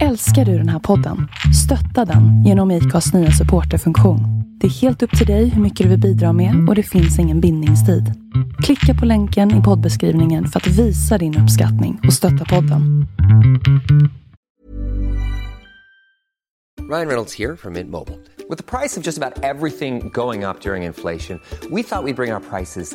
Älskar du den här podden? Stötta den genom IKAs nya supporterfunktion. Det är helt upp till dig hur mycket du vill bidra med och det finns ingen bindningstid. Klicka på länken i poddbeskrivningen för att visa din uppskattning och stötta podden. Ryan Reynolds here from Mint Mobile. With the price of just about everything going up during inflation, we thought we'd bring our prices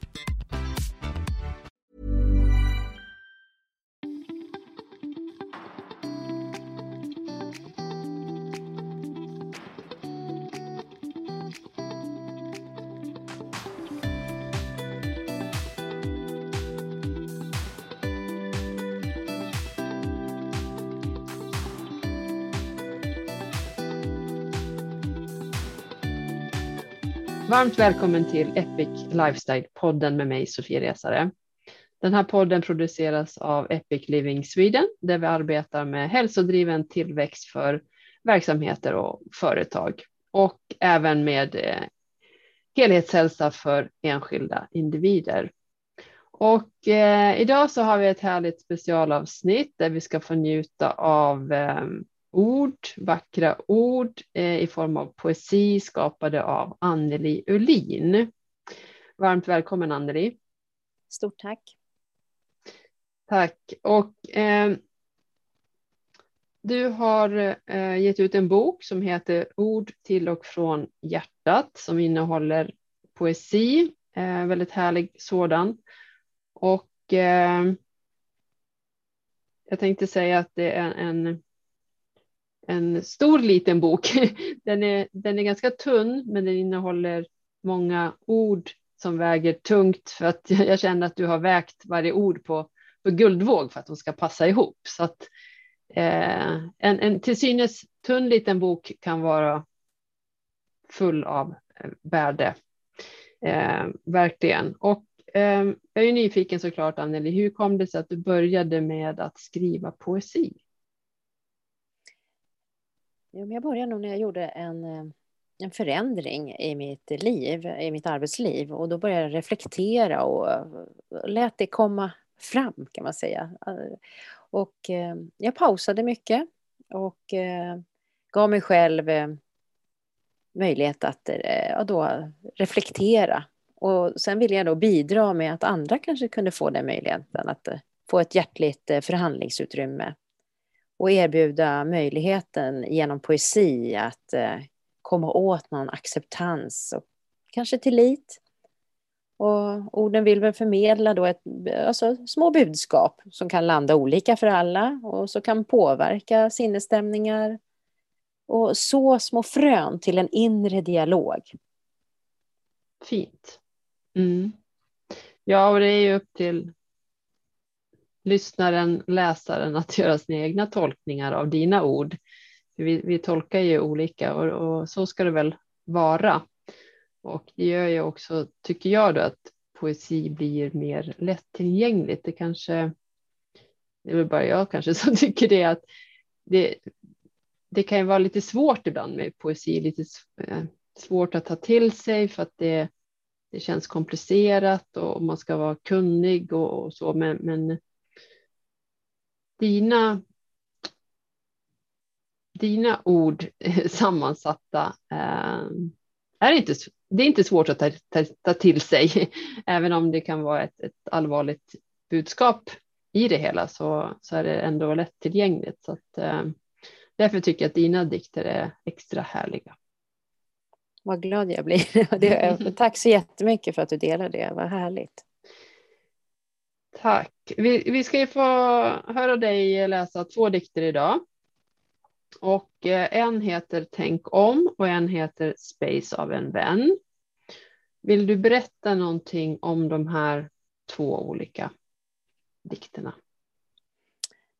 Varmt välkommen till Epic Lifestyle-podden med mig, Sofie Resare. Den här podden produceras av Epic Living Sweden, där vi arbetar med hälsodriven tillväxt för verksamheter och företag. Och även med helhetshälsa för enskilda individer. Och idag så har vi ett härligt specialavsnitt där vi ska få njuta av vackra ord i form av poesi skapade av Anneli Ulin. Varmt välkommen Anneli. Stort tack. Tack. Och du har gett ut en bok som heter Ord till och från hjärtat som innehåller poesi. Väldigt härlig sådan. Och jag tänkte säga att det är en stor liten bok. Den är ganska tunn men den innehåller många ord som väger tungt för att jag känner att du har vägt varje ord på guldvåg för att de ska passa ihop. Så att en till synes tunn liten bok kan vara full av värde. Verkligen. Och jag är nyfiken såklart Anneli, hur kom det sig att du började med att skriva poesi? Jag började nog när jag gjorde en förändring i mitt arbetsliv. Och då började jag reflektera och lät det komma fram kan man säga. Och jag pausade mycket och gav mig själv möjlighet att då reflektera. Och sen ville jag då bidra med att andra kanske kunde få den möjligheten att få ett hjärtligt förhandlingsutrymme. Och erbjuda möjligheten genom poesi att komma åt någon acceptans och kanske tillit. Och orden vill väl förmedla då små budskap som kan landa olika för alla. Och så kan påverka sinnesstämningar. Och så små frön till en inre dialog. Fint. Mm. Ja, och det är ju upp till lyssnaren, läsaren att göra sina egna tolkningar av dina ord. Vi tolkar ju olika och så ska det väl vara. Och det gör ju också, tycker jag då, att poesi blir mer lättillgängligt. Det är väl bara jag kanske som tycker det, att det kan ju vara lite svårt ibland med poesi. Lite svårt att ta till sig för att det känns komplicerat och man ska vara kunnig och så. Men dina ord sammansatta det är inte svårt att ta till sig. Även om det kan vara ett allvarligt budskap i det hela så är det ändå lättillgängligt. Så att, därför tycker jag att dina dikter är extra härliga. Vad glad jag blir. Tack så jättemycket för att du delar det. Vad härligt. Tack. Vi ska ju få höra dig läsa 2 dikter idag. Och en heter Tänk om och en heter Space av en vän. Vill du berätta någonting om de här 2 olika dikterna?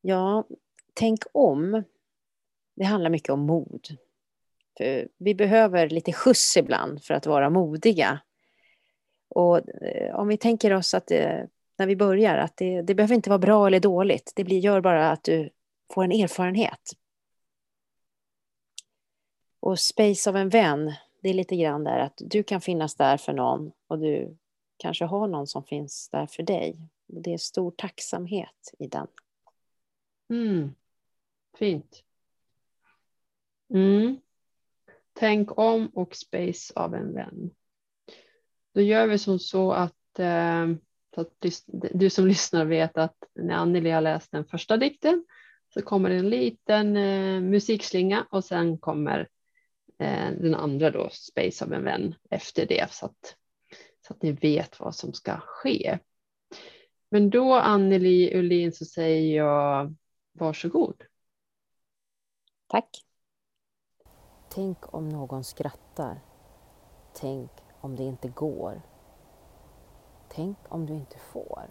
Ja, Tänk om. Det handlar mycket om mod. För vi behöver lite skjuts ibland för att vara modiga. Och om vi tänker oss att när vi börjar, att det behöver inte vara bra eller dåligt. Det gör bara att du får en erfarenhet. Och space av en vän, det är lite grann där att du kan finnas där för någon och du kanske har någon som finns där för dig. Och det är stor tacksamhet i den. Mm. Fint. Mm. Tänk om och space av en vän. Då gör vi som så att, du som lyssnar vet att när Anneli har läst den första dikten så kommer en liten musikslinga och sen kommer den andra då, space av en vän, efter det så att ni vet vad som ska ske. Men då Anneli Ulin så säger jag varsågod. Tack. Tänk om någon skrattar. Tänk om det inte går. Tänk om du inte får.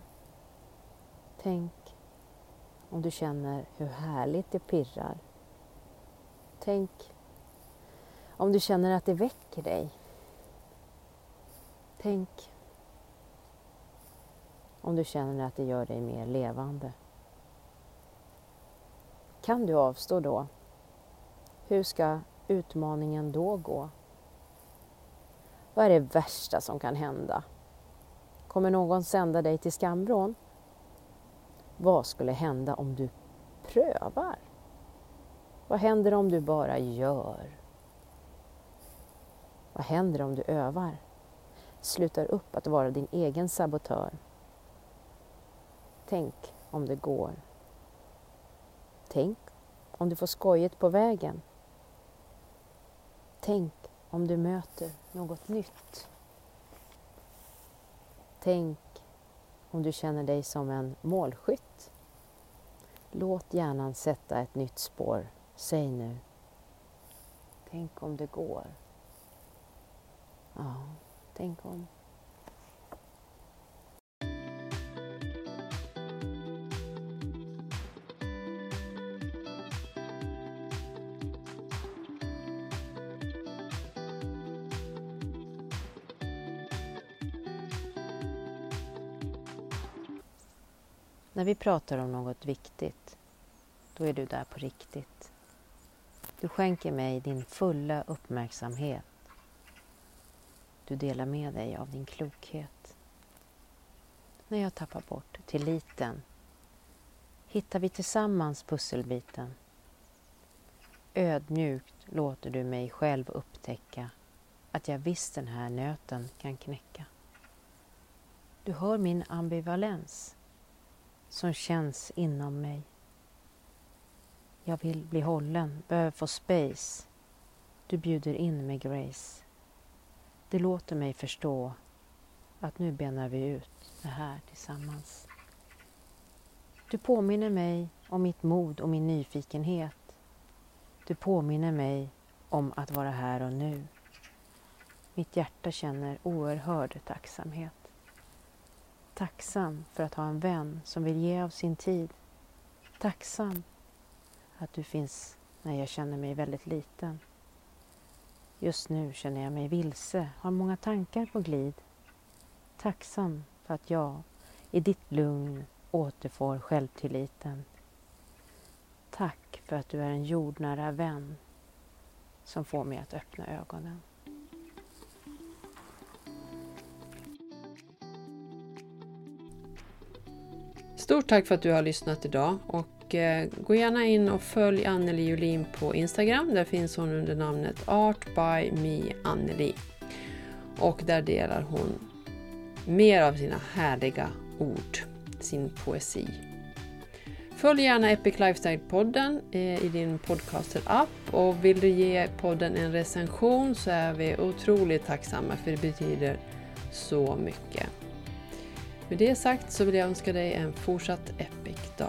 Tänk om du känner hur härligt det pirrar. Tänk om du känner att det väcker dig. Tänk om du känner att det gör dig mer levande. Kan du avstå då? Hur ska utmaningen då gå? Vad är det värsta som kan hända? Kommer någon sända dig till skambron? Vad skulle hända om du prövar? Vad händer om du bara gör? Vad händer om du övar? Slutar upp att vara din egen sabotör. Tänk om det går. Tänk om du får skojigt på vägen. Tänk om du möter något nytt. Tänk om du känner dig som en målskytt. Låt hjärnan sätta ett nytt spår. Säg nu. Tänk om det går. Ja, tänk om. När vi pratar om något viktigt, då är du där på riktigt. Du skänker mig din fulla uppmärksamhet. Du delar med dig av din klokhet. När jag tappar bort tilliten, hittar vi tillsammans pusselbiten. Ödmjukt låter du mig själv upptäcka att jag visst den här nöten kan knäcka. Du hör min ambivalens som känns inom mig. Jag vill bli hållen, behöver få space. Du bjuder in med grace. Det låter mig förstå att nu benar vi ut det här tillsammans. Du påminner mig om mitt mod och min nyfikenhet. Du påminner mig om att vara här och nu. Mitt hjärta känner oerhörd tacksamhet. Tacksam för att ha en vän som vill ge av sin tid. Tacksam att du finns när jag känner mig väldigt liten. Just nu känner jag mig vilse, har många tankar på glid. Tacksam för att jag i ditt lugn återfår självtilliten. Tack för att du är en jordnära vän som får mig att öppna ögonen. Stort tack för att du har lyssnat idag och gå gärna in och följ Anneli Ulin på Instagram. Där finns hon under namnet Art by Me Anneli. Och där delar hon mer av sina härliga ord, sin poesi. Följ gärna Epic Lifestyle-podden i din podcaster-app, och vill du ge podden en recension så är vi otroligt tacksamma, för det betyder så mycket. Med det sagt så vill jag önska dig en fortsatt epic dag.